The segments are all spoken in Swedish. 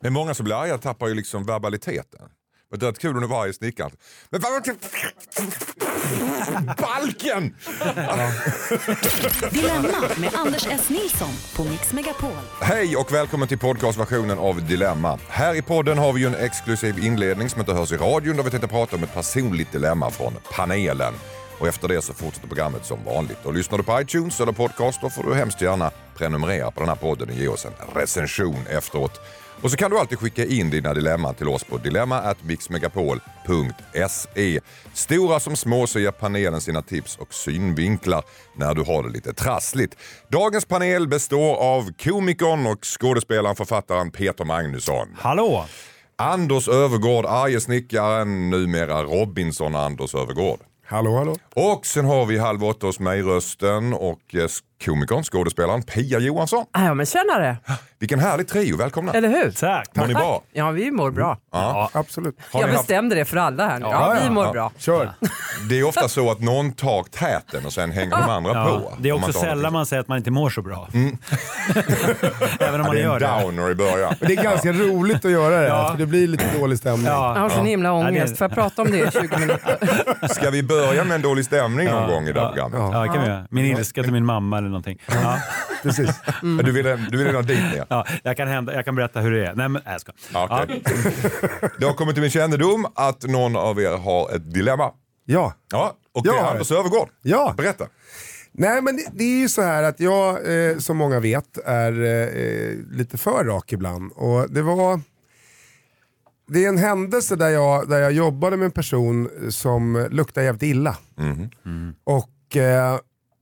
Men många som blir arga tappar ju liksom verbaliteten. Men det är kul under varje snickar. Men vad balken! Dilemma med Anders S. Nilsson på Mix Megapol. Hej och välkommen till podcastversionen av Dilemma. Här i podden har vi ju en exklusiv inledning som inte hörs i radion, där vi tänkte prata om ett personligt dilemma från panelen. Och efter det så fortsätter programmet som vanligt. Och lyssnar du på iTunes eller podcast, då får du hemskt gärna prenumerera på den här podden och ge oss en recension efteråt. Och så kan du alltid skicka in dina dilemman till oss på dilemma@mixmegapol.se. Stora som små så ger panelen sina tips och synvinklar när du har det lite trassligt. Dagens panel består av komikern och skådespelaren, författaren Peter Magnusson. Hallå! Anders Öfvergård, argesnickaren, numera Robinson Anders Öfvergård. Hallå, hallå. Och sen har vi halv åtta hos mig, rösten, och komikern, skådespelaren Pia Johansson. Ja, men känner det. Vilken härlig trio, välkomna. Eller hur? Tack. Mår ni bra? Ja, vi mår bra. Ja, absolut. Jag bestämde det för alla här nu. Ja, vi mår bra. Kör. Ja. Det är ofta så att någon tar täten och sen hänger de andra på. Det är också sällan man säger att man inte mår så bra. Mm. Även om man gör det. Det är en downer i början. Men det är ganska roligt att göra det. Ja. För det blir lite dålig stämning. Ja. Jag har sån himla ångest. Får jag prata om det i 20 minuter? Ska vi börja med en dålig stämning någon gång i det här programmet? Ja, det kan vi göra. Min ilska till min mamma eller någonting. Ja. Precis. Mm. Du vill redan dit ner. Ja, jag kan berätta hur det är. Nej, men jag ska. Okay. Ja. Det har kommit till min kännedom att någon av er har ett dilemma. Ja. Ja, och det är Anders Öfvergård. Ja. Berätta. Nej, men det är ju så här att jag, som många vet, är lite för rak ibland. Och det är en händelse där jag jobbade med en person som luktar jävligt illa. Mm. Mm. Och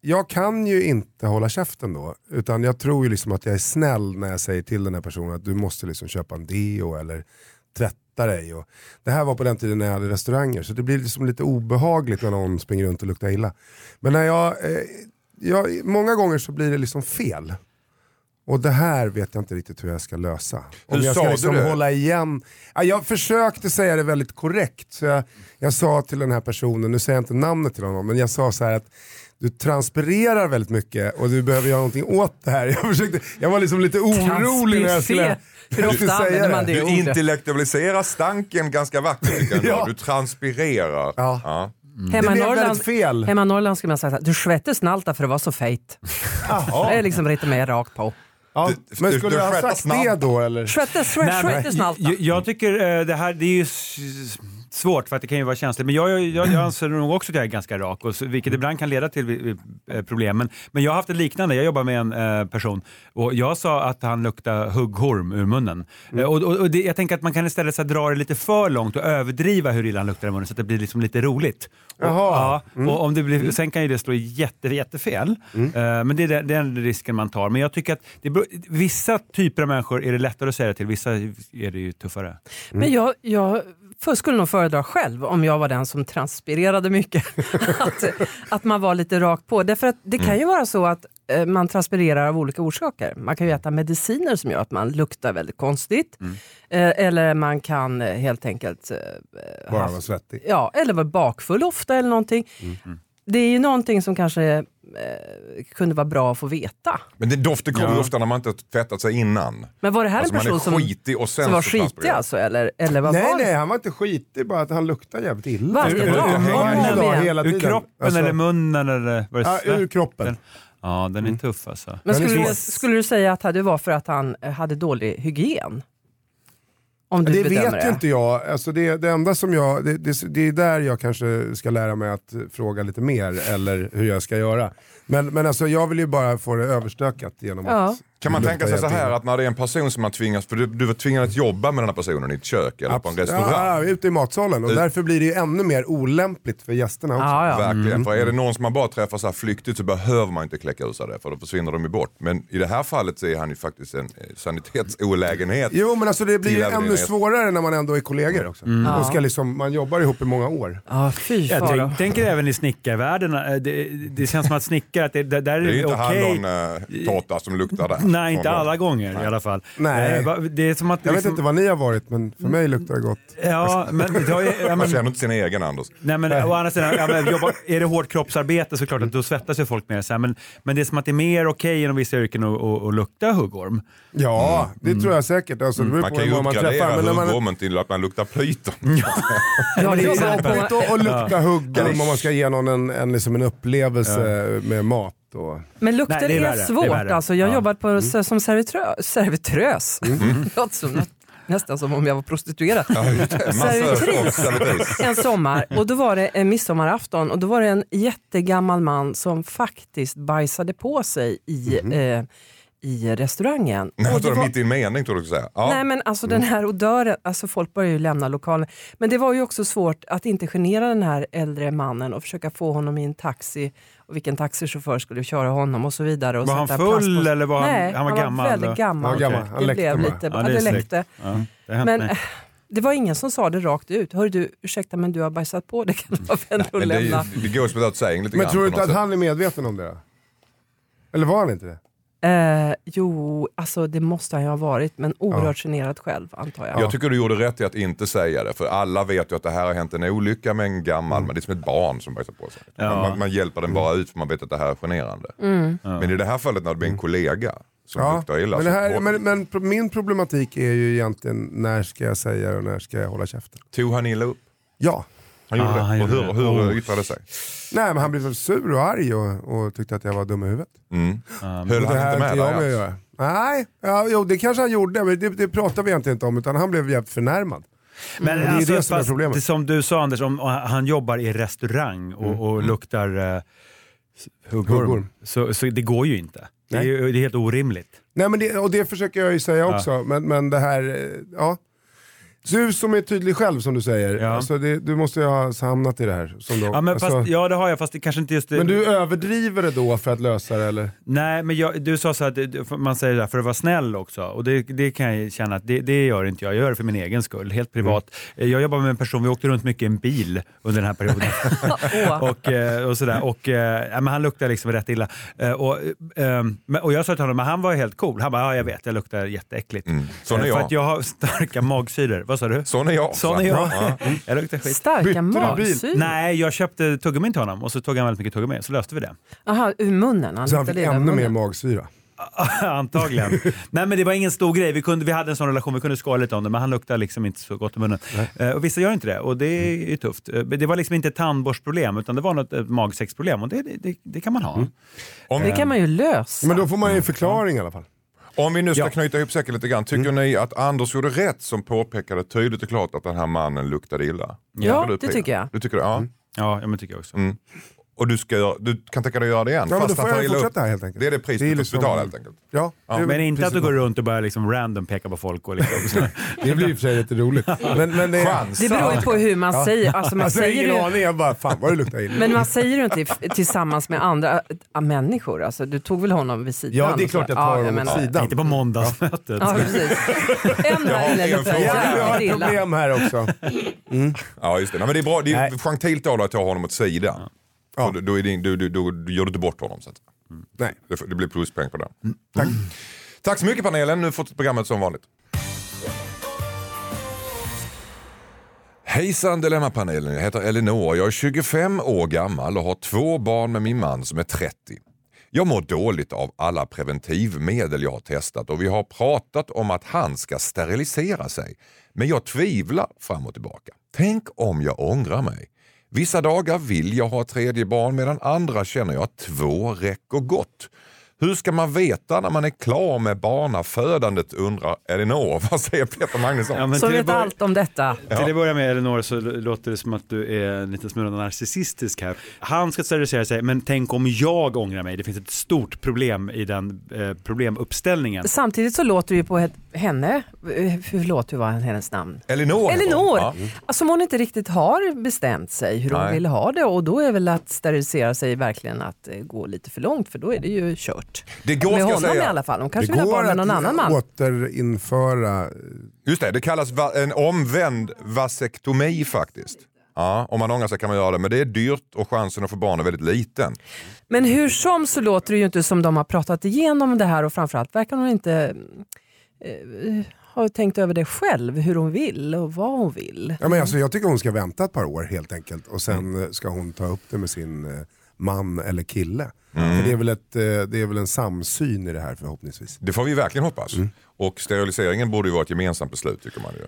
jag kan ju inte hålla käften då, utan jag tror ju liksom att jag är snäll när jag säger till den här personen att du måste liksom köpa en deo eller tvätta dig. Och det här var på den tiden när jag hade restauranger, så det blir liksom lite obehagligt när någon springer runt och luktar illa. Men när jag många gånger så blir det liksom fel. Och det här vet jag inte riktigt hur jag ska lösa. Om jag ska liksom hålla igen. Jag försökte säga det väldigt korrekt. Så jag sa till den här personen, nu säger jag inte namnet till honom, men jag sa så här att du transpirerar väldigt mycket och du behöver göra någonting åt det här. Jag var liksom lite orolig när jag skulle... Du intellektualiserar stanken ganska vackert. Ja. Du transpirerar. Ja. Mm. Hemma Norrland skulle man säga att du svettas snällt för att vara så fet. Det är liksom lite mer rakt på. Ja, men skulle du ha sagt det då? Eller? Svettas snällt. Jag tycker det här, det är ju svårt för att det kan ju vara känsligt. Men jag anser nog också att jag är ganska rak, och vilket ibland kan leda till problem. Men jag har haft ett liknande. Jag jobbar med en person och jag sa att han luktar hugghorm ur munnen. Mm. Och det, jag tänker att man kan istället så dra det lite för långt och överdriva hur illa han luktar i munnen så att det blir liksom lite roligt. Och om det blir, sen kan ju det stå jättefel. Men det är den risken man tar. Men jag tycker att vissa typer av människor är det lättare att säga det till, vissa är det ju tuffare. Men jag skulle nog föredra själv om jag var den som transpirerade mycket. att man var lite rakt på. Därför att det kan ju vara så att man transpirerar av olika orsaker. Man kan ju äta mediciner som gör att man luktar väldigt konstigt. Mm. Eller man kan helt enkelt... bara vara svettig. Ja, eller vara bakfull ofta eller någonting. Mm. Det är ju någonting som kanske kunde vara bra att få veta. Men det doften kommer ofta när man inte tvättat sig innan. Men var det här en person som var skitig alltså? Eller vad nej, han var inte skitig, bara att han luktade jävligt illa. Ur kroppen eller munnen? Eller var det ur kroppen. Ja, den är tuff alltså. Men skulle du säga att det var för att han hade dålig hygien? Det vet inte jag. Alltså det enda som det är där jag kanske ska lära mig att fråga lite mer, eller hur jag ska göra. Men alltså jag vill ju bara få det överstökat genom att... Kan man tänka sig så här att när det är en person som man tvingas, för du var tvingad att jobba med den här personen i ett kök eller på en restaurang. Ja, ute i matsalen, och därför blir det ju ännu mer olämpligt för gästerna också. Verkligen, för är det någon som man bara träffar så här flyktigt så behöver man inte kläcka ut sig där, för då försvinner de ju bort. Men i det här fallet så är han ju faktiskt en sanitetsolägenhet. Jo, men alltså det blir ju ännu svårare när man ändå är kollegor också. Och ska liksom, man jobbar ihop i många år. Jag tänker även i snickarvärlden, det känns som att snickare, att det är okej. Det är inte han någon tårta som luktar där. Nej, inte alla gånger. Nej. I alla fall. Nej. Det är som att liksom... Jag vet inte vad ni har varit, men för mig luktar det gott. Ja, men man känner inte sina egna, Anders. Nej, men å andra sidan, är det hårt kroppsarbete så klart att då svettas ju folk mer så här, men det är som att det är mer okej inom vissa yrken att lukta huggorm. Ja, det tror jag säkert. Alltså, man kan ju uppgradera huggormen till att man luktar plyton. Ja, det är så. Och lukta huggorm om man ska ge någon en upplevelse med mat. Men lukten är svårt. Alltså, jag jobbat på, som servitrös. Nästan som om jag var prostituerad. Servitris en sommar. Och då var det en midsommarafton. Och då var det en jättegammal man som faktiskt bajsade på sig i restaurangen. Nej, och det var mitt i en mening, tror du säga. Ja. Nej, men alltså den här odören, alltså folk började ju lämna lokalen. Men det var ju också svårt att inte genera den här äldre mannen och försöka få honom i en taxi. Och vilken taxichaufför skulle köra honom och så vidare. Och var han full eller var han var gammal? Nej, han var väldigt gammal. Ja, gammal. Han blev lite, ja, det läckte. Ja, men det var ingen som sa det rakt ut. Hör du, ursäkta, men du har bajsat på det. Kan du vara vän lämna? Det går som att säga lite grann. Men tror du inte att han är medveten om det? Eller var han inte det? Jo, alltså det måste han ju ha varit. Men oerhört generad själv, antar jag. Jag tycker du gjorde rätt i att inte säga det. För alla vet ju att det här har hänt en olycka med en gammal. Men det är som ett barn som bajsar på sig. Man hjälper den bara ut för man vet att det här är generande. Men i det här fallet när det blir en kollega som luktar illa. Men min problematik är ju egentligen, när ska jag säga det och när ska jag hålla käften? Tog han illa upp? Ja. Han gjorde det. Och hur yttrade det sig? Nej, men han blev så sur och arg och tyckte att jag var dum i huvudet. Höll han inte med dig? Alltså. Nej, det kanske han gjorde, men det pratade vi egentligen inte om, utan han blev jävligt förnärmad. Men det är alltså, det som är problemet. Det som du sa, Anders, om han jobbar i restaurang och luktar huggorm, så det går ju inte. Det är helt orimligt. Nej, men det försöker jag ju säga också, men det här, du som är tydlig själv, som du säger. Ja. Alltså du måste ju ha hamnat i det här. Som då, det har jag, fast det kanske inte just det. Men du överdriver det då för att lösa det, eller? Nej, men du sa så att man säger det där för att vara snäll också. Och det kan jag känna att det gör inte jag. Jag gör det för min egen skull, helt privat. Jag jobbar med en person, vi åkte runt mycket i en bil under den här perioden. och sådär. Och men han luktade liksom rätt illa. Och jag sa till honom, men han var helt cool. Han bara, jag vet, jag luktar jätteäckligt. Så för att jag har starka magsyror. Sån är jag. Jag luktar skit. Starka magsyror. Nej, jag köpte tuggummi till honom och så tog han väldigt mycket tuggummi, så löste vi det. Aha, ur munnen. Så han fick ännu mer magsyra. Antagligen. Nej, men det var ingen stor grej. Vi hade en sån relation, vi kunde skala lite om det, men han luktade liksom inte så gott i munnen. Och vissa gör inte det, och det är ju tufft. Det var liksom inte ett tandborstproblem, utan det var något magsexproblem, och det kan man ha. Det kan man ju lösa. Men då får man ju en förklaring i alla fall. Om vi nu ska knyta ihop säkert lite grann, tycker ni att Anders gjorde rätt som påpekade tydligt och klart att den här mannen luktade illa? Ja, det tycker jag. Du tycker det? Ja. Ja, men tycker jag också. Och du kan tänka dig att göra det igen. Ja, fast men då får jag fortsätta här, helt enkelt. Det är det pris du liksom... betalar, helt enkelt. Ja. Men inte att du går runt och börjar liksom random peka på folk. Och liksom. Det blir ju för sig lite roligt. Men det beror ju på hur man säger. Alltså, man säger ingen aning, jag bara, fan vad det luktar illa. Men man säger ju inte tillsammans med andra människor. Alltså, du tog väl honom vid sidan? Ja, det är klart jag tar honom vid sidan. Inte på måndagsmötet. Ja, precis. Jag har ett problem här också. Ja, just det. Men det är bra. Det är gentilt att ta honom åt sidan. Ja. Då är det, du gör inte bort honom. Så att. Nej. Det blir pluspoäng på det. Tack. Tack så mycket, panelen. Nu fortsätter programmet som vanligt. Hejsan, Dilemma-panelen. Jag heter Elinor. Jag är 25 år gammal och har 2 barn med min man som är 30. Jag mår dåligt av alla preventivmedel jag har testat, och vi har pratat om att han ska sterilisera sig. Men jag tvivlar fram och tillbaka. Tänk om jag ångrar mig. Vissa dagar vill jag ha 3:e barn, medan andra känner jag att 2 räcker gott. Hur ska man veta när man är klar med barnafödandet, undrar Elinor. Vad säger Peter Magnusson? Ja, som vet allt om detta. Ja. Till att börja med, Elinor, så låter det som att du är en liten smula narcissistisk här. Han ska sterilisera sig, men tänk om jag ångrar mig. Det finns ett stort problem i den problemuppställningen. Samtidigt så låter det ju på henne. Förlåt, hur var hennes namn? Elinor! Ja. Alltså, hon inte riktigt har bestämt sig hur hon vill ha det. Och då är väl att sterilisera sig verkligen att gå lite för långt, för då är det ju kört. Det går, med honom säga, i alla fall. De kanske vill ha barn med någon annan man. Återinföra... Just det kallas en omvänd vasektomi faktiskt. Ja, om man ångrar sig kan man göra det, men det är dyrt och chansen att få barn är väldigt liten. Men hur som så låter det ju inte som de har pratat igenom det här, och framförallt verkar hon inte ha tänkt över det själv, hur hon vill och vad hon vill. Ja, men alltså, jag tycker hon ska vänta ett par år helt enkelt, och sen ska hon ta upp det med sin man eller kille. Mm. Det är väl en samsyn i det här förhoppningsvis. Det får vi verkligen hoppas. Mm. Och steriliseringen borde ju vara ett gemensamt beslut, tycker man ju.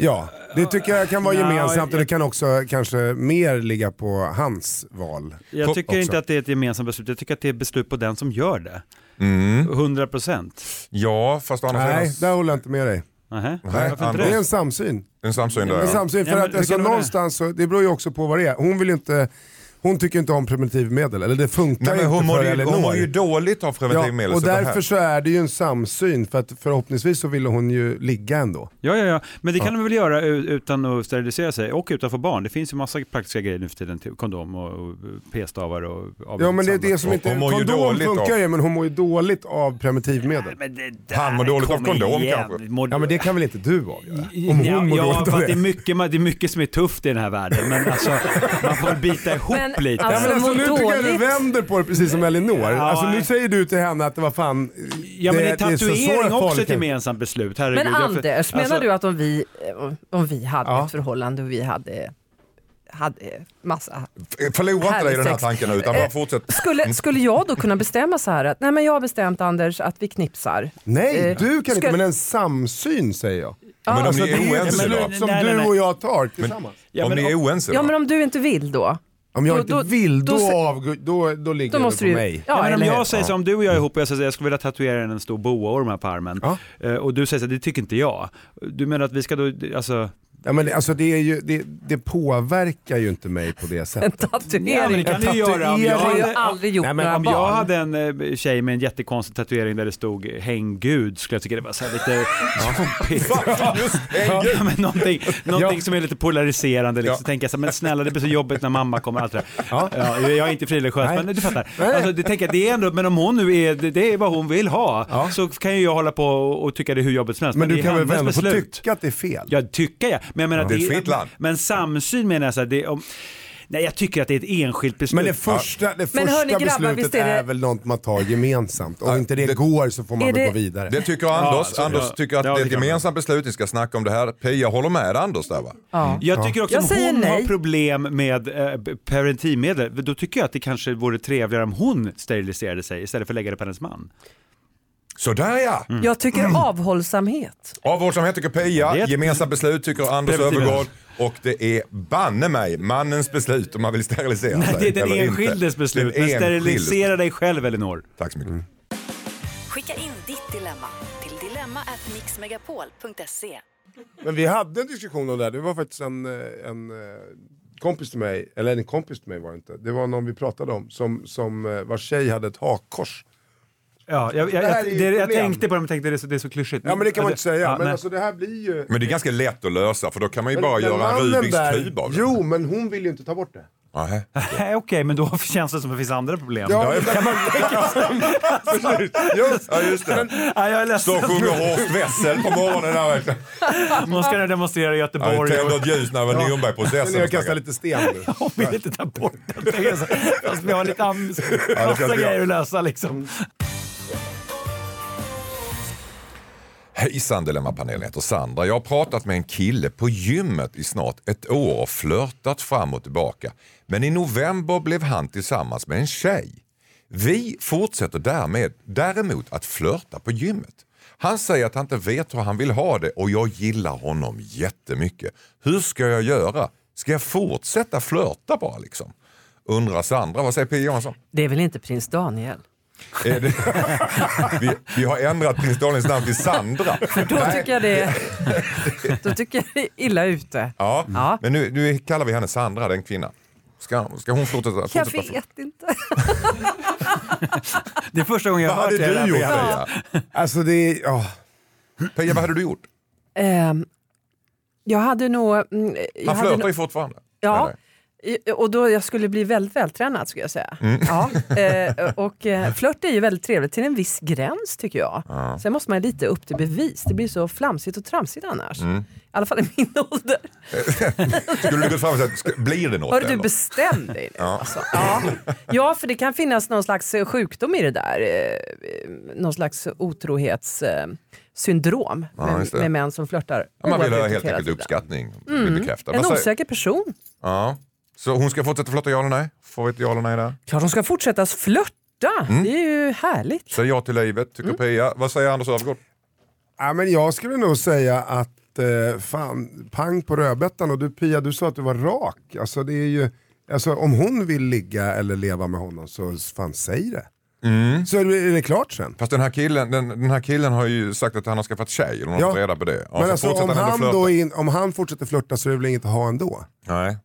Ja, det tycker jag kan vara gemensamt, och det kan också kanske mer ligga på hans val. Jag tycker inte att det är ett gemensamt beslut. Jag tycker att det är beslut på den som gör det. 100%. Ja, fast annars... där håller jag inte med dig. Uh-huh. Nej, det är en samsyn. En samsyn, där, en samsyn för att alltså, någonstans så, det beror ju också på vad det är. Hon vill ju inte... Hon tycker inte om preventivmedel, eller det funkar inte. Hon mår ju dåligt av preventivmedel. Ja, och därför så är det ju en samsyn, för att förhoppningsvis så ville hon ju ligga ändå. Ja. Men det kan man väl göra utan att sterilisera sig och utan att få barn. Det finns ju massa praktiska grejer nu för tiden, kondom och p-stavar och ja, men det är det som inte... Kondom funkar ju, men hon mår ju dåligt av preventivmedel. Ja, men det han mår dåligt av kondom kanske. Ja, men det kan väl inte du avgöra? Om hon mår dåligt av det. Det är mycket som är tufft i den här världen, men alltså, man får bita ihop. Alltså, nu tycker jag du vänder på det precis som Elinor. Ja, alltså, nu säger du till henne att det var fan... Ja, men det är tatuering också ett gemensamt beslut. Herregud. Men Anders, alltså, menar du att om vi hade ett förhållande och vi hade massa... Förlora dig i den här tanken utan bara fortsätt. Skulle jag då kunna bestämma så här att nej, men jag har bestämt, Anders, att vi knipsar? Nej, du kan inte, men en samsyn säger jag. Men om alltså, ni är oense då? Som nej. Du och jag tar tillsammans. Om ni är oense då? Ja, men om du inte vill då? Om jag inte vill, då ligger det på mig. Ja, men om jag säger så, om du och jag är ihop och jag säger att jag skulle vilja tatuera en stor boaorm här på armen, och du säger så, det tycker inte jag. Du menar att vi ska då... Alltså... Ja, men alltså det påverkar ju inte mig på det sättet. En tatuering kan du göra. Om jag hade en tjej med en jättekonstig tatuering där det stod häng Gud, skulle jag tycka det var så här lite jobbigt. Men någonting som är lite polariserande liksom. Tänka så, men snälla, det blir så jobbigt när mamma kommer, allt det där. Jag är inte frilösköt, men du fattar. Alltså, det tänker jag, det är ändå, men om hon nu är det är vad hon vill ha, så kan ju jag hålla på och tycka det är hur jobbigt som helst. Men du kan väl ändå få tycka att det är fel. Jag tycker jag. Men jag menar, det är fritt land. Men samsyn menar jag så här, det är om... Nej, jag tycker att det är ett enskilt beslut. Men det första beslutet är väl något man tar gemensamt. Om inte det går så får man väl gå vidare. Det tycker Anders. Anders tycker att det är ett gemensamt beslut. Ni ska snacka om det här. Pia håller med Anders där, va? Ja. Jag tycker också att hon har problem med parentimedel. Då tycker jag att det kanske vore trevligare om hon steriliserade sig istället för att lägga det på hennes man. Så där ja. Mm. Jag tycker avhållsamhet. Avhållsamhet tycker Pia, gemensamt beslut tycker Anders Öfvergård, och det är banne mig mannens beslut om man vill sterilisera sig. Det är den enskildes beslut. Men sterilisera dig själv, Elinor. Tack så mycket. Skicka in ditt dilemma till dilemma@mixmegapol.se. Men vi hade en diskussion om det här. Det var faktiskt en kompis till mig, eller en kompis till mig var det inte. Det var någon vi pratade om som var tjej hade ett hakkors. Ja, jag tänkte på det, men tänkte det är så klyschigt. Ja, men det kan man inte säga. Men alltså, det här blir ju... Men det är ganska lätt att lösa, för då kan man ju bara göra en Rubiks kub av det. Jo, men hon vill ju inte ta bort det. Okej, men då känns det som att det finns andra problem. Ja, just det. Så sjunger Horst Wessel på morgonen här. Man ska demonstrera i Göteborg. Jag tänder ett ljus när man är Nürnbergprocessen. Jag kastar lite sten nu. Jag vill inte ta bort det. Fast vi har lite andra grejer att lösa liksom. Hejsan, Dilemma-panelen heter Sandra. Jag har pratat med en kille på gymmet i snart ett år och flörtat fram och tillbaka. Men i november blev han tillsammans med en tjej. Vi fortsätter däremot att flörta på gymmet. Han säger att han inte vet hur han vill ha det, och jag gillar honom jättemycket. Hur ska jag göra? Ska jag fortsätta flörta bara liksom? Undrar Sandra. Vad säger Pia Johansson? Det är väl inte prins Daniel? Vi har ändrat prins Daniels namn till Sandra. Då tycker jag det illa ute. Ja. Men nu kallar vi henne Sandra, den kvinnan. Ska hon fortsätta? Jag vet inte. Det är första gången jag har hört det. Vad hade du gjort? Alltså det är... Peja, vad hade du gjort? Jag hade nog... Han flörtar ju fortfarande. Ja. Och då jag skulle bli väldigt vältränad, skulle jag säga. Mm. Ja, och flört är ju väldigt trevligt till en viss gräns, tycker jag. Ja. Sen måste man lite upp till bevis. Det blir så flamsigt och tramsigt annars. Mm. I alla fall i min ålder. Skulle du gå fram och säga, blir det något? Har du bestämt dig nu? Ja. Alltså, ja. Ja, för det kan finnas någon slags sjukdom i det där. Någon slags otrohets... syndrom med män som flörtar. Ja, man vill ha helt enkelt uppskattning. En osäker person. Ja. Så hon ska fortsätta flörta, ja eller nej? Får vi ett ja eller nej där? Klart hon ska fortsätta flörta. Mm. Det är ju härligt. Säg ja till livet, tycker Pia. Vad säger Anders Öfvergård? Ja, men jag skulle nog säga att fan, pang på rödbetan. Och du Pia, du sa att du var rak. Alltså, det är ju, alltså, om hon vill ligga eller leva med honom, så fan, säg det. Mm. Så är det klart sen. Fast den här killen har ju sagt att han har skaffat tjej. Och ja. Reda på det. Men alltså, om han fortsätter flirta, så är det väl inget att ha ändå. Nej.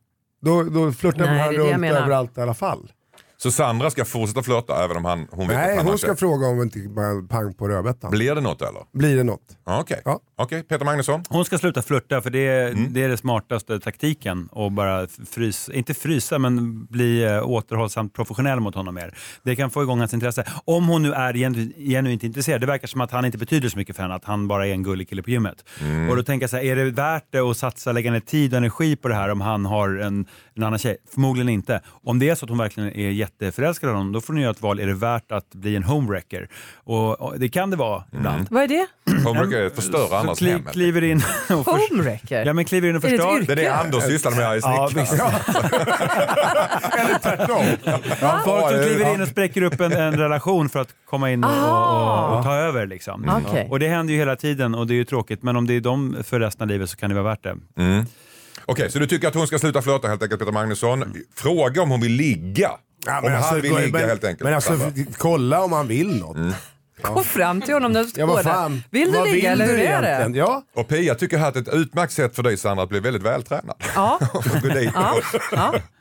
Då flirtar han runt överallt i alla fall. Så Sandra ska fortsätta flirta även om hon vet att han hon ska tjej. Fråga om inte bara pang på rödbetan. Blir det något eller? Blir det något? Okej, Peter Magnusson. Hon ska sluta flirta, för det är det smartaste taktiken, och bara inte frysa men bli återhållsamt professionell mot honom mer. Det kan få igång hans intresse. Om hon nu är genuint intresserad. Det verkar som att han inte betyder så mycket för henne, att han bara är en gullig kille på gymmet. Mm. Och då tänker jag så här, är det värt det att lägga ner tid och energi på det här om han har en annan tjej? Förmodligen inte. Om det är så att hon verkligen är förälskar honom, då får ni göra ett val. Är det värt att bli en homewrecker? Och det kan det vara ibland. Vad är det? Homewrecker är att förstöra andras hem. Kliver in och homewrecker? Ja, men kliver in och förstör. Det är det Anders sysslar med här i snickaren. Eller tvärtom. Folk kliver in och spräcker upp en relation för att komma in och ta över. Liksom. Mm. Okay. Och det händer ju hela tiden, och det är ju tråkigt. Men om det är dem för resten av livet, så kan det vara värt det. Mm. Okej, så du tycker att hon ska sluta flirta helt enkelt, Peter Magnusson. Fråga om hon vill ligga. Ja, men alltså, vill ligga, helt enkelt. Men alltså, kolla om han vill något. Mm. Ja. Kom fram till honom när du står där. Vill du ligga eller hur är det? Ja. Och Pia, tycker jag att ett utmärkt sätt för dig, Sandra, att bli väldigt vältränad. Ja.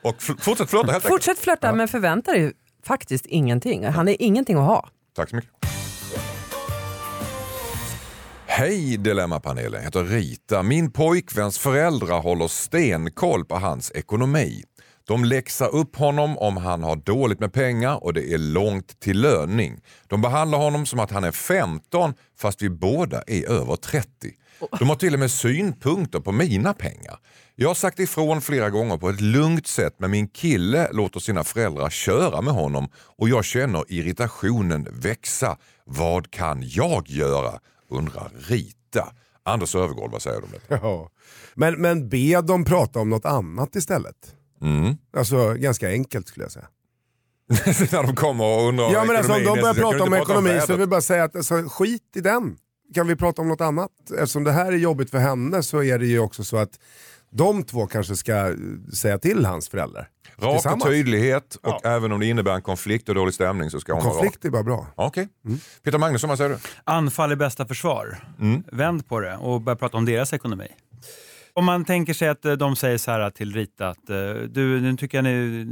Och fortsätt flirta helt enkelt. Fortsätt flirta, men förväntar dig faktiskt ingenting. Han är ingenting att ha. Tack så mycket. Hej Dilemma-panelen, jag heter Rita. Min pojkväns föräldrar håller stenkoll på hans ekonomi. De läxar upp honom om han har dåligt med pengar, och det är långt till löning. De behandlar honom som att han är 15 fast vi båda är över 30. De har till och med synpunkter på mina pengar. Jag har sagt ifrån flera gånger på ett lugnt sätt, men min kille låter sina föräldrar köra med honom, och jag känner irritationen växa. Vad kan jag göra? Undrar Rita. Anders Öfvergård, vad säger du om det? Ja. Men be dem prata om något annat istället. Mm. Alltså ganska enkelt, skulle jag säga. När de kommer och undrar, ja, men alltså, om de börjar prata om ekonomi, så vill vi bara säga att alltså, skit i den. Kan vi prata om något annat? Eftersom det här är jobbigt för henne, så är det ju också så att de två kanske ska säga till hans föräldrar. Rak och tydlighet, och även om det innebär en konflikt och dålig stämning, så ska hon vara rak. Konflikt är bara bra. Okej. Peter Magnusson, vad säger du? Anfall är bästa försvar. Vänd på det och börja prata om deras ekonomi. Om man tänker sig att de säger så här till Rita att du, nu tycker jag ni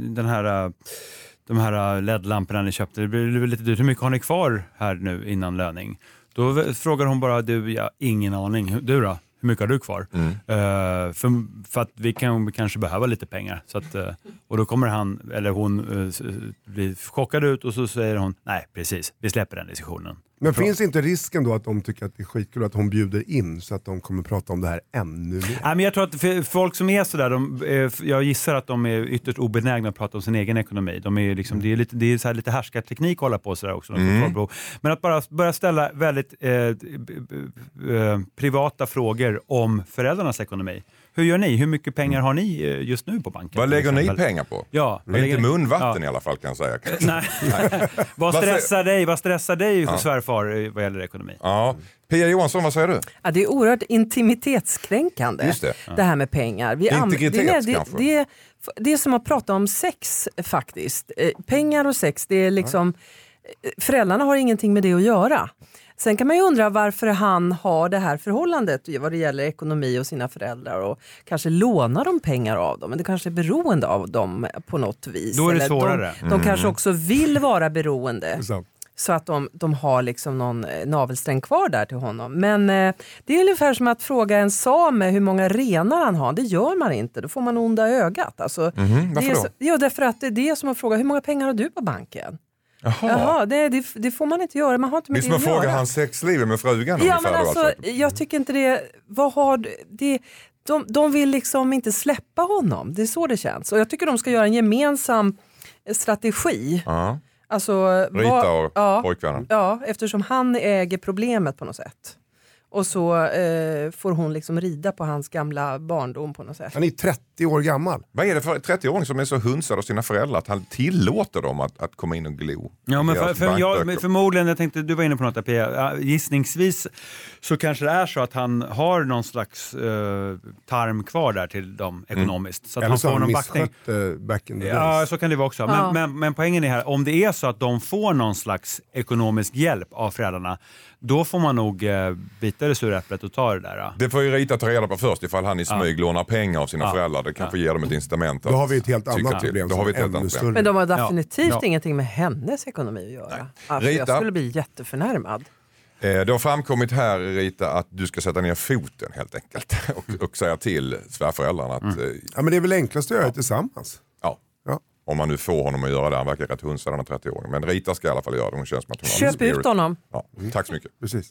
de här LED-lamporna ni köpte, det blir lite dyrt. Hur mycket har ni kvar här nu innan löning? Då frågar hon bara, du, ja, ingen aning. Du då? Hur mycket har du kvar? För att vi kan kanske behöva lite pengar. Så att, och då kommer han eller hon bli chockad ut, och så säger hon, nej precis, vi släpper den diskussionen. Men finns inte risken då att de tycker att det är skitkul att hon bjuder in, så att de kommer prata om det här ännu mer? Nej, men jag tror att för folk som är sådär, jag gissar att de är ytterst obenägna att prata om sin egen ekonomi. De är liksom, det är så här lite härskarteknik att hålla på sådär också. Men att bara börja ställa väldigt privata frågor om föräldrarnas ekonomi. Hur gör ni? Hur mycket pengar har ni just nu på banken? Vad lägger ni pengar på? Ja, det är inte munvatten i alla fall, kan jag säga. Nej. Vad stressar dig för svärfar vad gäller ekonomi? Ja. Pia Johansson, vad säger du? Ja, det är oerhört intimitetskränkande. Just det. Det här med pengar. Det är som att prata om sex faktiskt. Pengar och sex, det är liksom... Föräldrarna har ingenting med det att göra. Sen kan man ju undra varför han har det här förhållandet vad det gäller ekonomi och sina föräldrar, och kanske lånar de pengar av dem, men det kanske är beroende av dem på något vis. Då är det svårare. De kanske också vill vara beroende. så att de har liksom någon navelsträng kvar där till honom. Men det är ungefär som att fråga en same hur många renar han har. Det gör man inte, då får man onda ögat. Alltså, varför då? Ja, därför att det är det som att fråga, hur många pengar har du på banken? Jaha, det får man inte göra. Man har inte mycket att göra. Det är som att fråga hans sexliv med frugan. Ja, men alltså, jag tycker inte det... Vad har du... De vill liksom inte släppa honom. Det är så det känns. Och jag tycker de ska göra en gemensam strategi. Ja. Alltså, Rita och pojkvännen. Ja, eftersom han äger problemet på något sätt. Och så får hon liksom rida på hans gamla barndom på något sätt. Han är 30 år gammal. Vad är det för 30-åring som är så hunsad av sina föräldrar att han tillåter dem att komma in och glo? Ja, men förmodligen, jag tänkte, du var inne på något där, Pia. Gissningsvis så kanske det är så att han har någon slags tarm kvar där till dem ekonomiskt. Så att eller han får någon backning. Back in the days. Ja, så kan det vara också. Ja. Men poängen är här, om det är så att de får någon slags ekonomisk hjälp av föräldrarna, då får man nog bita det sura äpplet och ta det där. Ja. Det får ju Rita ta reda på först ifall han i smyg lånar pengar av sina föräldrar. Det kanske ger dem ett incitament. Då har vi ett helt annat problem. Men de har definitivt ingenting med hennes ekonomi att göra. Alltså, Rita, jag skulle bli jätteförnärmad. Det har framkommit här, Rita, att du ska sätta ner foten helt enkelt och säga till svärföräldrarna att... Ja, men det är väl enklast att göra det tillsammans. Om man nu får honom att göra det. Han verkar rätt hunsad, han är 30 år. Men Rita ska i alla fall göra det. Hon känns som att hon har... Köp ut honom. Ja, tack så mycket. Precis.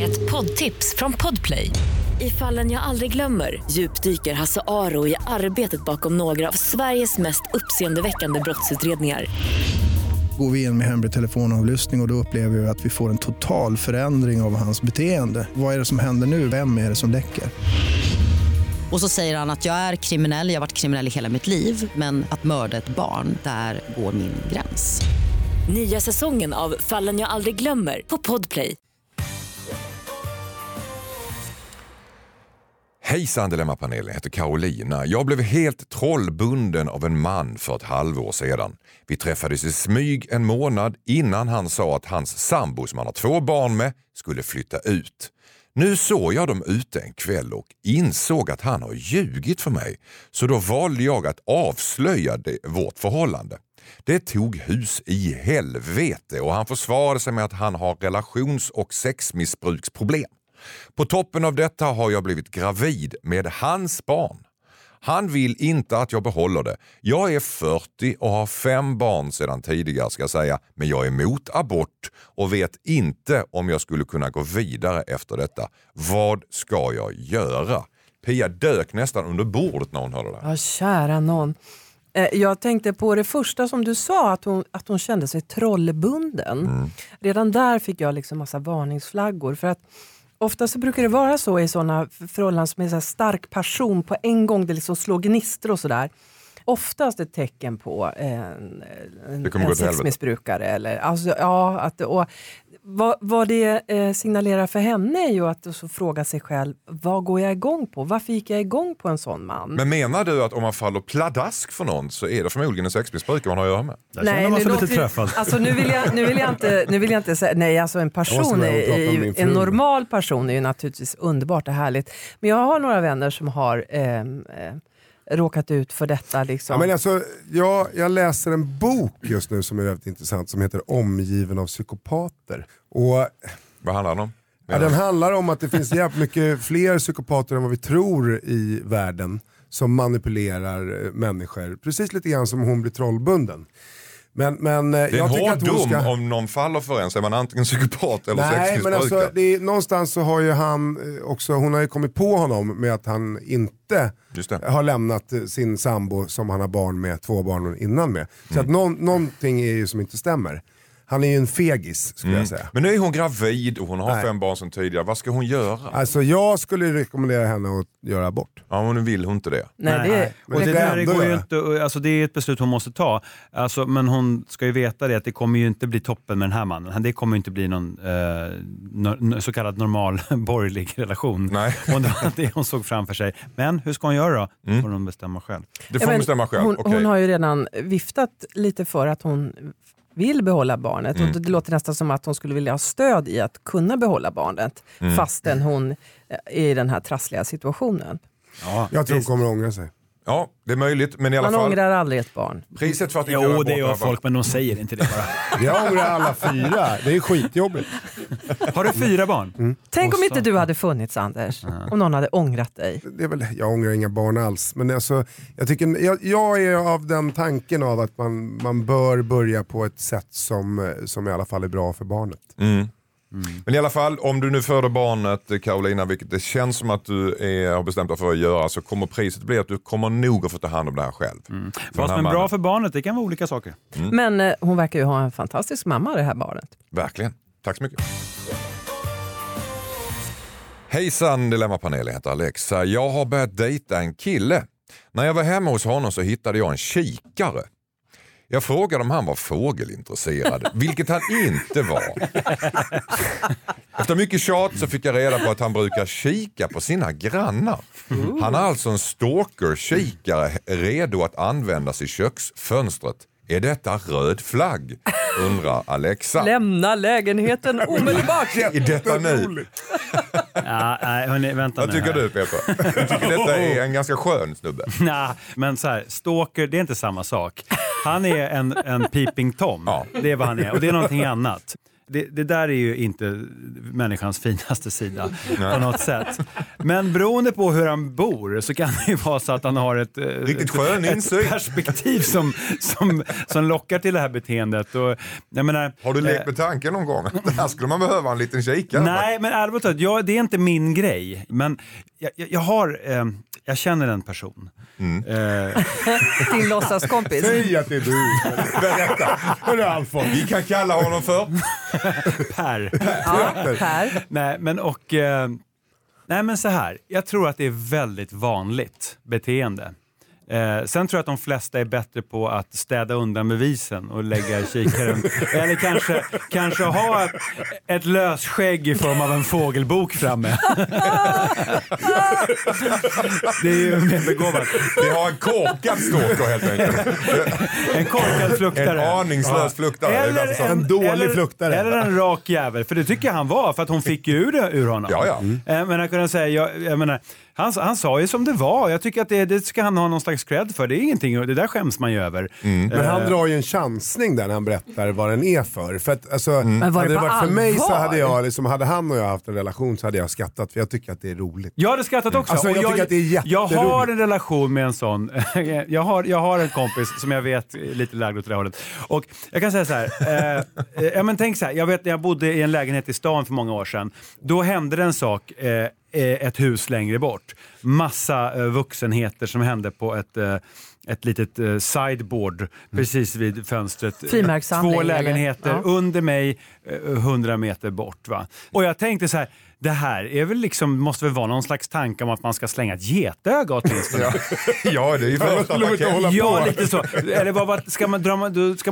Ett poddtips från Podplay. I Fallen jag aldrig glömmer djupdyker Hasse Aro i arbetet bakom några av Sveriges mest uppseendeväckande brottsutredningar. Går vi in med hemlig telefonavlyssning och då upplever vi att vi får en total förändring av hans beteende. Vad är det som händer nu? Vem är det som läcker? Och så säger han att jag är kriminell, jag har varit kriminell i hela mitt liv. Men att mörda ett barn, där går min gräns. Nya säsongen av Fallen jag aldrig glömmer på Podplay. Hejsan Dilemma-panelen, jag heter Carolina. Jag blev helt trollbunden av en man för ett halvår sedan. Vi träffades i smyg en månad innan han sa att hans sambo som han har 2 barn med skulle flytta ut. Nu såg jag dem ute en kväll och insåg att han har ljugit för mig. Så då valde jag att avslöja vårt förhållande. Det tog hus i helvete och han försvarade sig med att han har relations- och sexmissbruksproblem. På toppen av detta har jag blivit gravid med hans barn. Han vill inte att jag behåller det. Jag är 40 och har 5 barn sedan tidigare, ska jag säga. Men jag är emot abort och vet inte om jag skulle kunna gå vidare efter detta. Vad ska jag göra? Pia dök nästan under bordet när hon hörde det. Ja, kära någon. Jag tänkte på det första som du sa, att hon kände sig trollbunden. Redan där fick jag liksom massa varningsflaggor. För att ofta så brukar det vara så i sådana förhållanden som är så stark passion på en gång. Det liksom slår gnistor och sådär. Oftast ett tecken på en sexmissbrukare. Eller, alltså, ja, att, och vad det signalerar för henne är ju att så fråga sig själv, vad går jag igång på? Varför gick jag igång på en sån man? Men menar du att om man faller pladask för någon så är det förmodligen en sexmissbrukare man har att göra med? Nej, nu vill jag inte säga, nej alltså en person, en normal person är ju naturligtvis underbart och härligt. Men jag har några vänner som har... råkat ut för detta liksom. Ja, men alltså, jag läser en bok just nu som är väldigt intressant som heter Omgiven av psykopater. Och vad handlar den om? Ja, den handlar om att det finns jävligt mycket fler psykopater än vad vi tror i världen som manipulerar människor. Precis lite grann som hon blir trollbunden. Men det är jag tycker att hon ska... om någon faller för en så är man antingen psykopat eller sexmissbrukare. Nej, men alltså, någonstans så har ju han också, hon har ju kommit på honom med att han inte har lämnat sin sambo som han har barn med, 2 barn innan med. Så att någonting är ju som inte stämmer. Han är ju en fegis, skulle jag säga. Men nu är hon gravid och hon har 5 barn som tidigare. Vad ska hon göra? Alltså jag skulle rekommendera henne att göra abort. Ja, men nu vill hon inte det. Nej. Och det går ju inte, alltså det är ett beslut hon måste ta. Alltså, men hon ska ju veta det att det kommer ju inte bli toppen med den här mannen. Det kommer ju inte bli någon så kallad normal borgerlig relation. Nej. Och det var det hon såg framför sig. Men hur ska hon göra då? Det får hon bestämma själv. Det får hon bestämma själv. Hon har ju redan viftat lite för att hon... vill behålla barnet. Och det låter nästan som att hon skulle vilja ha stöd i att kunna behålla barnet fastän hon är i den här trassliga situationen. Ja, jag tror hon kommer ångra sig. Ja, det är möjligt, men i alla fall... Man ångrar aldrig ett barn. Priset för att inte göra det gör folk, men de säger inte det bara. Jag ångrar alla fyra. Det är skitjobbigt. Har du 4 barn? Mm. Tänk om inte du hade funnits, Anders. Om någon hade ångrat dig. Det är väl, jag ångrar inga barn alls. Men alltså, jag är av den tanken av att man bör börja på ett sätt som i alla fall är bra för barnet. Mm. Mm. Men i alla fall, om du nu föder barnet, Carolina, vilket det känns som att du har bestämt dig för att göra, så kommer priset bli att du kommer nog att få ta hand om det här själv. Mm. Vad som är bra för barnet, det kan vara olika saker. Mm. Men hon verkar ju ha en fantastisk mamma, det här barnet. Verkligen, tack så mycket. Hejsan, Dilemma-panelen, heter Alexa. Jag har börjat dejta en kille. När jag var hemma hos honom så hittade jag en kikare. Jag frågade om han var fågelintresserad, vilket han inte var. Efter mycket tjat så fick jag reda på att han brukar kika på sina grannar. Han är alltså en stalker-kikare redo att användas i köksfönstret. Är detta röd flagg? Undrar Alexa. Lämna lägenheten omedelbart. Är detta nu? Ja, hörni, vänta. Vad tycker du, Peter? Jag tycker detta är en ganska skön snubbe. Nej, men så här, stalker, det är inte samma sak. Han är en peeping Tom. Ja. Det är vad han är. Och det är någonting annat. Det där är ju inte människans finaste sida. Nej. På något sätt. Men beroende på hur han bor så kan det ju vara så att han har ett perspektiv som lockar till det här beteendet. Och, jag menar, har du lekt med tanken någon gång? Här skulle man behöva en liten kikare. Nej, men allvarligt, det är inte min grej. Men jag känner en person. Mm. Din låtsaskompis. Säg att det är du. Berätta. Hur är Alfons? Vi kan kalla honom för... Per. Ja, Per. Nej men så här, jag tror att det är väldigt vanligt beteende. Sen tror jag att de flesta är bättre på att städa undan bevisen och lägga kikaren. Eller kanske ha ett lösskägg i form av en fågelbok framme. Det är ju mer begåvat. Vi har en korkad stalker helt enkelt. En korkad fluktare. En aningslös fluktare. Eller en dålig fluktare. Eller en rak jävel. För det tycker jag han var, för att hon fick ju det ur honom. Ja. Mm. Men jag kunde säga, jag menar... Han sa ju som det var. Jag tycker att det ska han ha någon slags cred för. Det är ingenting, det där skäms man ju över. Mm. Men han drar ju en chansning där när han berättar vad den är för. För att, alltså, hade det varit för mig så hade jag, liksom, hade han och jag haft en relation så hade jag skattat. För jag tycker att det är roligt. Jag hade skattat också. Alltså, jag tycker att det är jätteroligt. Jag har en relation med en sån. jag har en kompis som jag vet är lite lagd åt det hållet. Och jag kan säga så här. Men tänk så här. Jag vet när jag bodde i en lägenhet i stan för många år sedan. Då hände det en sak... ett hus längre bort. Massa vuxenheter som hände på ett litet sideboard precis vid fönstret. 2 lägenheter under mig 100 meter bort, va. Och jag tänkte så här, det här är väl liksom, måste väl vara någon slags tanke om att man ska slänga ett getöga åtminstone. Ja, det är ju för lite så. Eller vad ska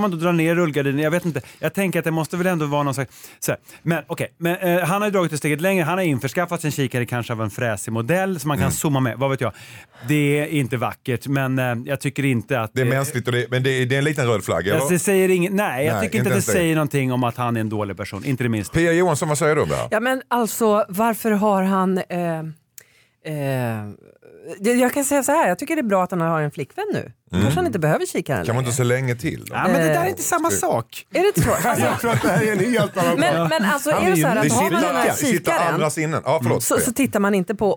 man då dra ner rullgardinen? Jag vet inte. Jag tänker att det måste väl ändå vara någon slags så här. Men okej, men han har ju dragit ett steget längre. Han har införskaffat sin kikare kanske av en fräsig modell som man kan zooma med. Vad vet jag. Det är inte vackert, men jag tycker inte att det är mänskligt, och det är en liten röd flagg. Det säger inget. Nej, jag tycker inte att det säger någonting om att han är en dålig person, inte det minst. Pia Johansson, vad säger du då? Ja, men alltså, varför har han... jag kan säga så här, jag tycker det är bra att han har en flickvän nu. Kanske han inte behöver kika. Kan man inte så länge till då? Ja, men det där är inte samma sak. Är det så? Alltså, jag tror att det här är en helt annan. Men alltså, är det så här att har man den här kikaren, så tittar man inte på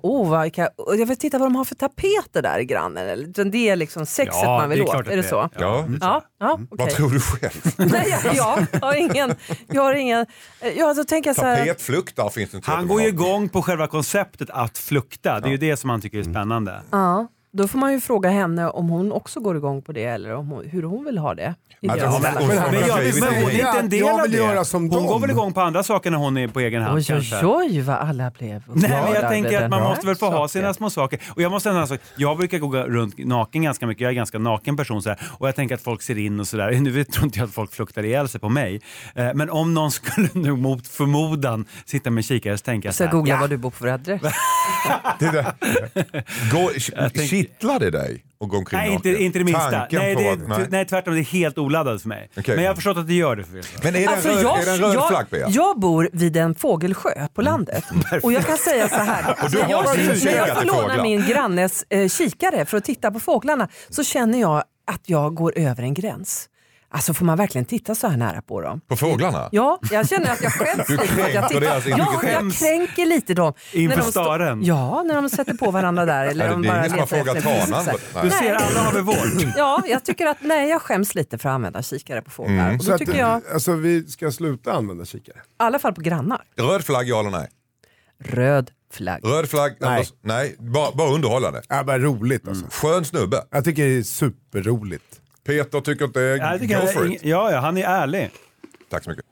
jag vill titta vad de har för tapeter där i grannen, eller det är liksom sexet man vill åt. Är det så? Ja. Okay. Vad tror du själv? Nej, jag har ingen. Ja, så tänker jag så här, tapetfluktar finns inte. Han går ju igång på själva konceptet att flukta. Det är ju det som han tycker är spännande. Ja. Då får man ju fråga henne om hon också går igång på det, eller om hur hon vill ha det. Jag vill göra som hon går väl igång på andra saker när hon är på egen hand. Oj, vad alla blev. Nej, men jag tänker att man måste väl få ha sina små saker. Och jag måste säga, jag brukar gå runt naken ganska mycket. Jag är en ganska naken person så här. Och jag tänker att folk ser in och sådär. Nu tror inte jag att folk fluktar ihjäl sig på mig. Men om någon skulle nu mot förmodan sitta med kikare så tänker jag så här. Så googla vad du bor för adress. Det där. kittlar det dig och gå omkring? Nej, inte det minsta. Nej, tvärtom, det är helt oladdat för mig. Okay. Men jag har förstått att det gör det för er. Men är det alltså en röd flagg, Bea? Jag bor vid en fågelsjö på landet. Och jag kan säga så här. Och du har jag får låna min grannes kikare för att titta på fåglarna, så känner jag att jag går över en gräns. Alltså, får man verkligen titta så här nära på dem? På fåglarna? Ja, jag känner att jag skäms lite. Jag kränker lite dem. Inför staren? Ja, när de sätter på varandra där. Eller det är de bara ingen som har frågat tanan. Du ser, alla har bevård. Ja, jag tycker att jag skäms lite för att använda kikare på fåglar. Mm. Och då tycker jag... Alltså, vi ska sluta använda kikare. I alla fall på grannar. Röd flagg, ja eller nej? Röd flagg, nej. Anders, nej. Bara underhållande. Ja, bara roligt alltså. Mm. Skön snubbe. Jag tycker det är superroligt. Peter tycker att det är Crawford. Ja, han är ärlig. Tack så mycket.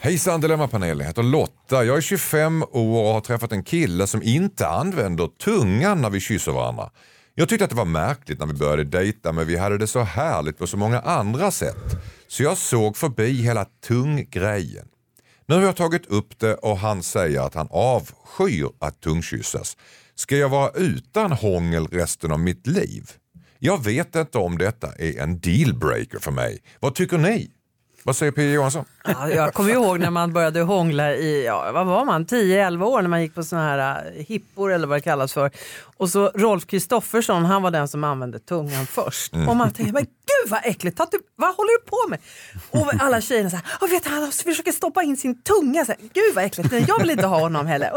Hejsan, Dilemma-panelen. Jag heter Lotta. Jag är 25 år och har träffat en kille som inte använder tungan när vi kysser varandra. Jag tyckte att det var märkligt när vi började dejta, men vi hade det så härligt på så många andra sätt. Så jag såg förbi hela tunggrejen. Nu har jag tagit upp det och han säger att han avskyr att tungkyssas. Ska jag vara utan hångel resten av mitt liv? Jag vet inte om detta är en dealbreaker för mig. Vad tycker ni? Vad säger Pia Johansson? Ja, jag kommer ihåg när man började hångla i, vad var man, 10-11 år, när man gick på sådana här hippor eller vad det kallas för. Och så Rolf Kristoffersson, han var den som använde tungan först. Och man tänkte, men gud vad äckligt, vad håller du på med? Och alla tjejerna så här, vet han försöker stoppa in sin tunga. Så här, gud vad äckligt, jag vill inte ha honom heller.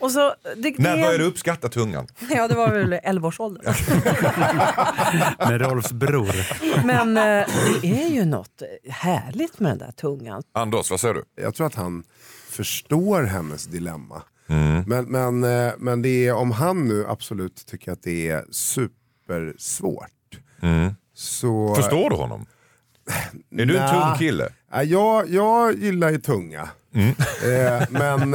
Och så, när började du uppskatta tungan? Ja, det var väl 11-årsåldern. Med Rolfs bror. Men det är ju något härligt med den där tungan. Anders, vad säger du? Jag tror att han förstår hennes dilemma. Mm. Men det är, om han nu absolut tycker att det är supersvårt. Mm. Så... Förstår du honom? Är du en tung kille? Jag gillar ju tunga. Mm.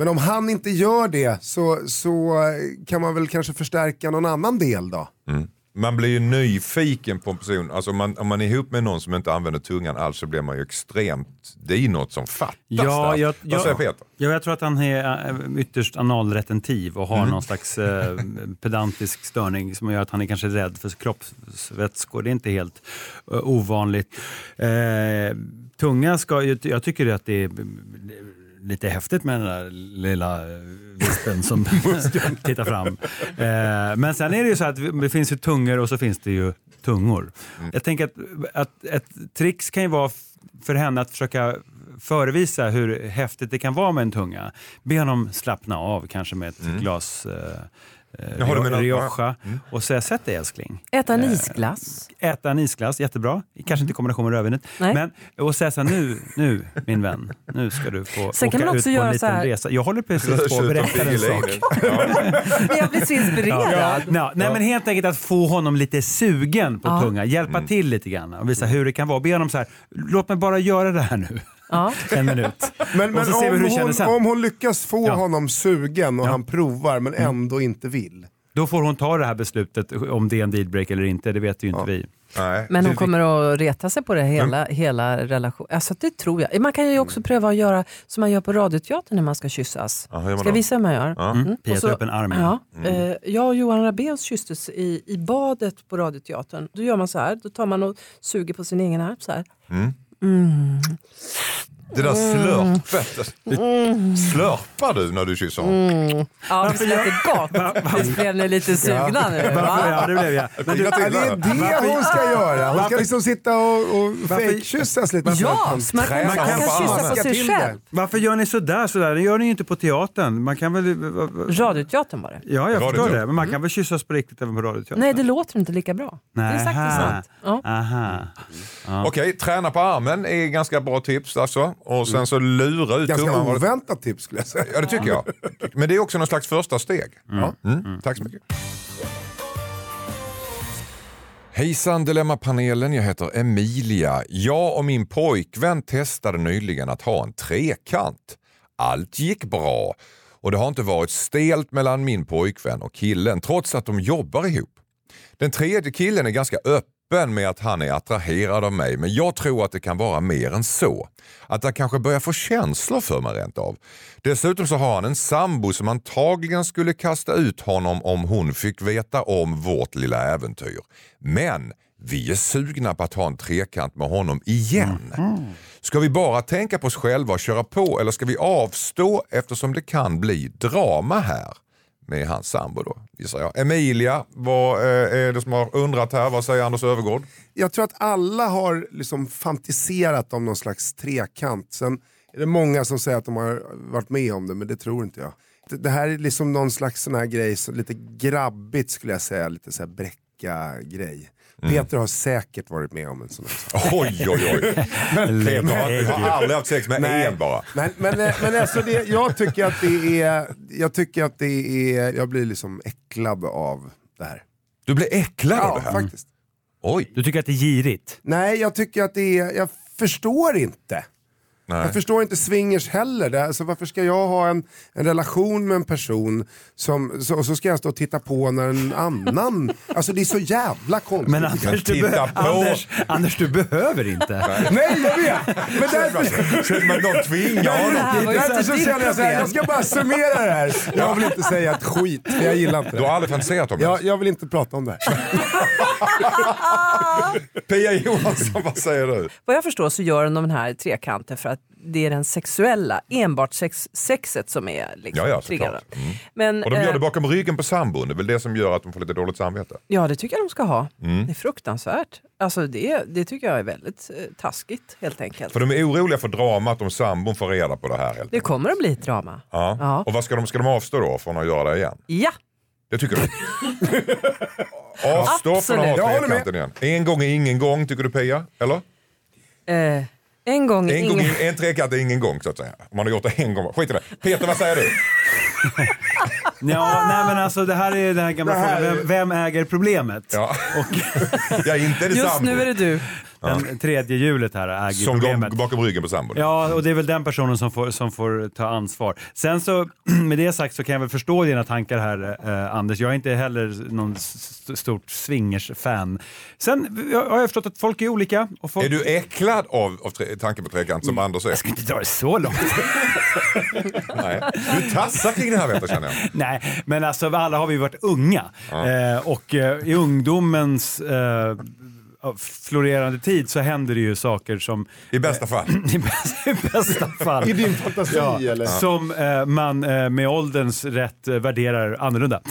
Men om han inte gör det så kan man väl kanske förstärka någon annan del då. Mm. Man blir ju nyfiken på en person. Alltså om man är ihop med någon som inte använder tungan alls, så blir man ju extremt... Det är ju något som fattas. Ja, vad säger Peter? Ja, jag tror att han är ytterst analretentiv och har någon slags pedantisk störning som gör att han är kanske rädd för kroppsvätskor. Det är inte helt ovanligt. Tunga ska ju... Jag tycker att det är... lite häftigt med den där lilla vispen som tittar fram. Men sen är det ju så att det finns ju tungor och så finns det ju tungor. Jag tänker att ett trix kan ju vara för henne att försöka förevisa hur häftigt det kan vara med en tunga. Be honom slappna av kanske med ett glas... Rioja och så sätt det, älskling. Äta en isglass, jättebra. Kanske inte i kombination med rödvinet. Men och säga så här, nu min vän, nu ska du få sen åka ut på en liten resa. Jag håller precis på att berätta en sak. Jag blir så inspirerad. Nej, men helt enkelt att få honom lite sugen på tunga, hjälpa till lite grann och visa hur det kan vara. Be honom så här, låt mig bara göra det här nu. Ja. En minut. Men om hon lyckas få honom sugen och han provar men ändå inte vill, då får hon ta det här beslutet om det är en dealbreak eller inte. Det vet ju inte vi. Nej. Men hon kommer att reta sig på det hela relationen. Alltså det tror jag. Man kan ju också pröva att göra som man gör på radioteatern när man ska kyssas. Ja, ska visa hur man gör. Ja. Pia tar upp en arm. Ja. Jag och Johan Rabels kysstes i badet på radioteatern. Då gör man så här. Då tar man och suger på sin egen arm så här. Det där slörpet. Slörpar du när du kysser honom? Ja, det är gott. Det blev ni lite sugna nu, va? Ja, det blev jag. Men det är det hon ska göra. Hon ska liksom sitta och fake-kyssas lite. Ja, man kan kyssa på sig själv. Varför gör ni sådär? Det gör ni ju inte på teatern. Man kan väl... Radioteatern var det. Ja, jag förstår det. Men man kan väl kyssas på riktigt även på radioteatern? Nej, det låter inte lika bra. Det är sagt det sant. Okej, träna på armen är ganska bra tips alltså. Och sen så lura ut tungan. Ganska oväntat tips skulle jag säga. Ja, det tycker jag. Men det är också någon slags första steg. Tack så mycket. Hejsan, Dilemma-panelen. Jag heter Emilia. Jag och min pojkvän testade nyligen att ha en trekant. Allt gick bra. Och det har inte varit stelt mellan min pojkvän och killen, trots att de jobbar ihop. Den tredje killen är ganska öppen öppen med att han är attraherad av mig. Men jag tror att det kan vara mer än så. Att han kanske börjar få känslor för mig rent av. Dessutom så har han en sambo som antagligen skulle kasta ut honom om hon fick veta om vårt lilla äventyr. Men vi är sugna på att ha en trekant med honom igen. Ska vi bara tänka på oss själva och köra på, eller ska vi avstå eftersom det kan bli drama här? Med hans sambo då, gissar jag. Emilia, vad är det som har undrat här? Vad säger Anders Öfvergård? Jag tror att alla har liksom fantiserat om någon slags trekant. Sen är det många som säger att de har varit med om det, men det tror inte jag. Det här är liksom någon slags sån här grej, så lite grabbigt skulle jag säga, lite så här bräcka-grej. Peter har säkert varit med om en sån här sak. Oj. Jag har aldrig haft sex med en bara. Men alltså det, jag tycker att det är jag blir liksom äcklad av det här. Du blir äcklad av det här? Ja, faktiskt. Oj. Du tycker att det är girigt? Nej, jag tycker att det är, jag förstår inte. Nej. Jag förstår inte swingers heller. Alltså, varför ska jag ha en relation med en person och så ska jag stå och titta på när en annan... Alltså det är så jävla konstigt. Men Anders, du behöver inte. Nej, jag vet. Men därför... Men de tvingar honom. Därför så känner jag så här, jag ska bara summera det här. Jag vill inte säga ett skit, för jag gillar inte det. Du har aldrig fantiserat om det. Jag vill inte prata om det. Pia Johansson, vad säger du? Vad jag förstår så gör de här trekanten för att det är den sexuella, enbart sexet som är liksom triggaren. Men, och de gör det bakom ryggen på sambon. Det är väl det som gör att de får lite dåligt samvete. Ja, det tycker jag de ska ha. Det är fruktansvärt. Alltså det tycker jag är väldigt taskigt, helt enkelt. För de är oroliga för dramat om sambon får reda på det här. Helt det kommer att bli ett drama. Ja. Och vad ska de avstå då från att göra det igen? Ja. Det tycker du? Avstå från att ha trekanten igen. En gång är ingen gång, tycker du, Pia? Eller? En trekant är ingen gång, så att säga. Om man har gjort det en gång. Skit i det. Peter, vad säger du? Ja, nej men alltså det här är den här gamla frågan. Vem äger problemet? Ja. Jag är inte det just sambo. Nu är det du. Den tredje hjulet här äger som problemet. Som bakom ryggen på sambon. Ja, och det är väl den personen som får ta ansvar. Sen så, med det sagt så kan jag väl förstå dina tankar här, Anders. Jag är inte heller någon stort swingers-fan. Sen har jag förstått att folk är olika. Och folk... Är du äcklad av tanken på trekant som Anders är? Jag ska inte dra det så långt. Nej. Du tassar kring det här, vet jag, känner jag. Nej, men alltså alla har vi varit unga. Och i ungdomens... florerande tid så händer det ju saker som i bästa fall i din fantasi, ja, eller? Som man med ålderns rätt värderar annorlunda.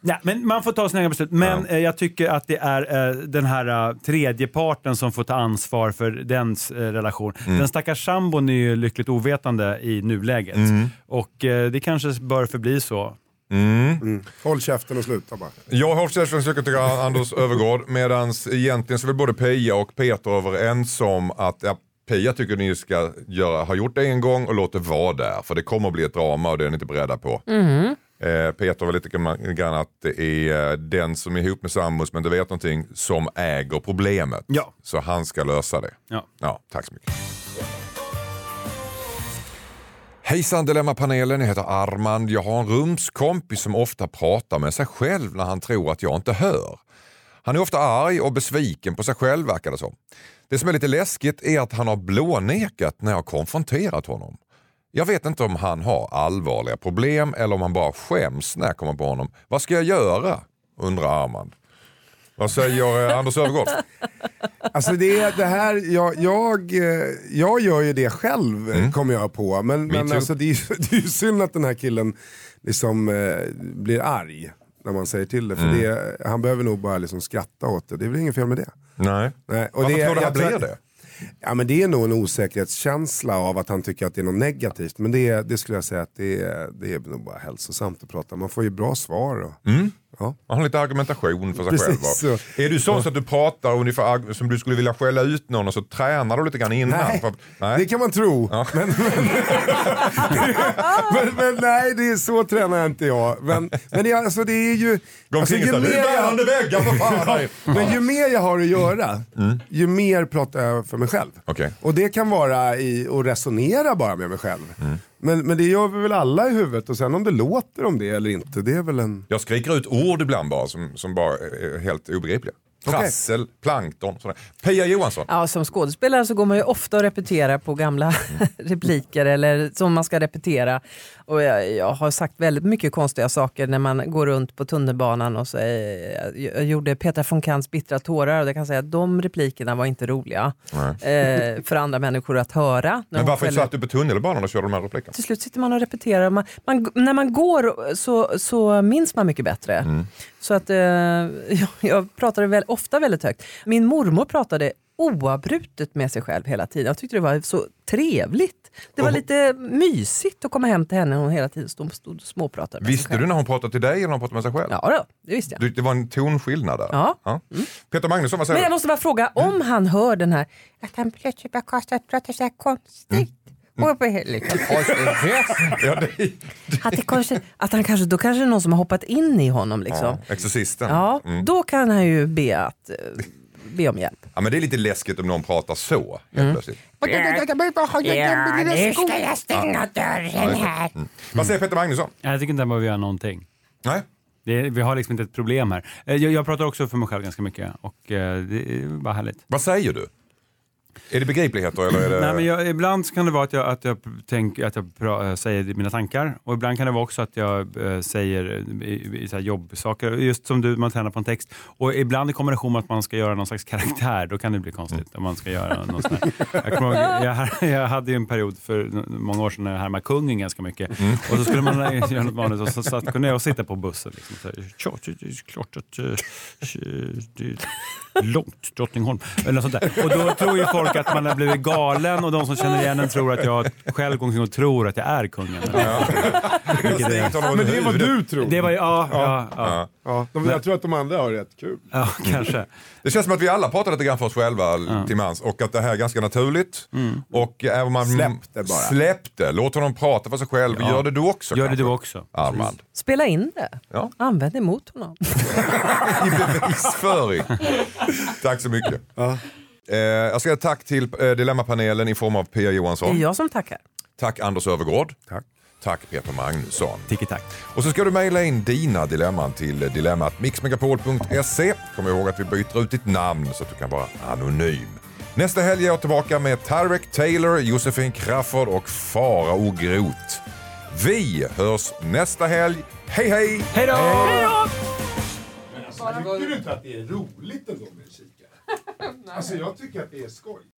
Nej, men man får ta sina egna beslut. Men jag tycker att det är den här tredje parten som får ta ansvar för dens relation. Den stackars sambon är ju lyckligt ovetande i nuläget. Och det kanske bör förbli så. Håll käften och sluta bara. Jag håller käften och försöker tycka Anders Öfvergård. Medans egentligen så vill både Pia och Peter överens om att Pia tycker ni ska ha gjort det en gång och låt det vara där. För det kommer att bli ett drama och det är ni inte beredda på. Peter var lite grann att det är den som är ihop med sambos men du vet någonting som äger problemet. Ja. Så han ska lösa det. Ja, tack så mycket. Hejsan Dilemma-panelen, jag heter Armand. Jag har en rumskompis som ofta pratar med sig själv när han tror att jag inte hör. Han är ofta arg och besviken på sig själv, verkar det som. Det som är lite läskigt är att han har blånekat när jag konfronterat honom. Jag vet inte om han har allvarliga problem eller om han bara skäms när jag kommer på honom. Vad ska jag göra? Undrar Armand. Vad säger Anders Öfvergård? Alltså det här, jag gör ju det själv, kommer jag på. Men alltså det är ju synd att den här killen liksom blir arg när man säger till det. För han behöver nog bara liksom skratta åt det. Det är väl ingen fel med det. Nej. Och varför tror du han blir det? Ja, men det är nog en osäkerhetskänsla av att han tycker att det är något negativt. Men det skulle jag säga att det är nog bara hälsosamt att prata. Man får ju bra svar. Ja. Man har lite argumentation för sig själv. Är du så att du pratar ungefär som du skulle vilja skälla ut någon och så tränar du lite grann innan? Nej. Det kan man tro. Ja. Men nej, det är så tränar inte jag. Men det, alltså, det är ju... ju mer jag har att göra, ju mer pratar jag för mig själv. Okay. Och det kan vara att resonera bara med mig själv. Men det gör vi väl alla i huvudet. Och sen om det låter om det eller inte, det är väl en... Jag skriker ut ord ibland bara som bara är helt obegripliga. Trassel, okay. Plankton, sådär. Pia Johansson. Ja, som skådespelare så går man ju ofta och repeterar på gamla repliker eller som man ska repetera. Och jag har sagt väldigt mycket konstiga saker när man går runt på tunnelbanan och så, jag gjorde Petra von Kants bittra tårar och jag kan säga att de replikerna var inte roliga för andra människor att höra. Men varför satt du på tunnelbanan och körde de här replikerna? Till slut sitter man och repeterar. När man går så minns man mycket bättre. Mm. Så att jag pratade ofta väldigt högt. Min mormor pratade oavbrutet med sig själv hela tiden. Jag tyckte det var så trevligt. Det var lite mysigt att komma hem till henne. Hon hela tiden stod och småpratade med sig själv. Visste du när hon pratade till dig eller hon pratade med sig själv? Ja då, det visste jag. Det var en tonskillnad där. Ja. Ja. Mm. Peter Magnusson, vad säger du? Men jag måste bara fråga om han hör den här att han plötsligt bara kastar och pratar så här konstigt. Att han kanske, då kanske är någon som har hoppat in i honom liksom. Ja, exorcisten. Ja, då kan han ju be om hjälp. Ja, men det är lite läskigt om någon pratar så helt plötsligt. Ja, nu ska jag stänga dörren här. Vad säger Peter Magnusson? Jag tycker inte att man behöver göra någonting. Nej. Vi har liksom inte ett problem här. Jag pratar också för mig själv ganska mycket och det är bara härligt. Vad säger du? Är det begripligheter eller är det... Nej, men ibland kan det vara att jag säger mina tankar. Och ibland kan det vara också att jag säger i så här jobbsaker. Just som man tränar på en text. Och ibland i kombination med att man ska göra någon slags karaktär. Då kan det bli konstigt om man ska göra någon sån här. Jag hade ju en period för många år sedan när jag härmade kungen ganska mycket. Och så skulle man göra något vanligt. Och så kunde jag sitta på bussen. Klart att det är långt Drottningholm. Eller något sånt där. Och då tror ju folk att man har blivit galen och de som känner igen den tror att jag själv går omkring och tror att jag är kungen. Ja. Men det var du tror. Det var ja. Jag tror att de andra har rätt kul. Ja, kanske. Det känns som att vi alla pratar lite grann för oss själva till mans och att det här är ganska naturligt. Mm. Och även man släppte, låt honom prata för sig själv. Ja. Gör det du också. Armand. Spela in det. Ja. Använd emot honom. I bevisföring. Tack så mycket. Ja. Jag ska ge tack till Dilemma-panelen i form av Pia Johansson. Det är jag som tackar. Tack Anders Öfvergård. Tack Peter Magnusson. Ticke tack. Och så ska du mejla in dina dilemman till dilemma@mixmegapol.se. Kom ihåg att vi byter ut ditt namn så att du kan vara anonym. Nästa helg är jag tillbaka med Tarek Taylor, Josefin Crawford och Farah Ogrot. Vi hörs nästa helg. Hej hej! Hej då! Hej då! Men alltså, tycker du inte att det är roligt ändå med musik? Alltså jag tycker att det är skoj.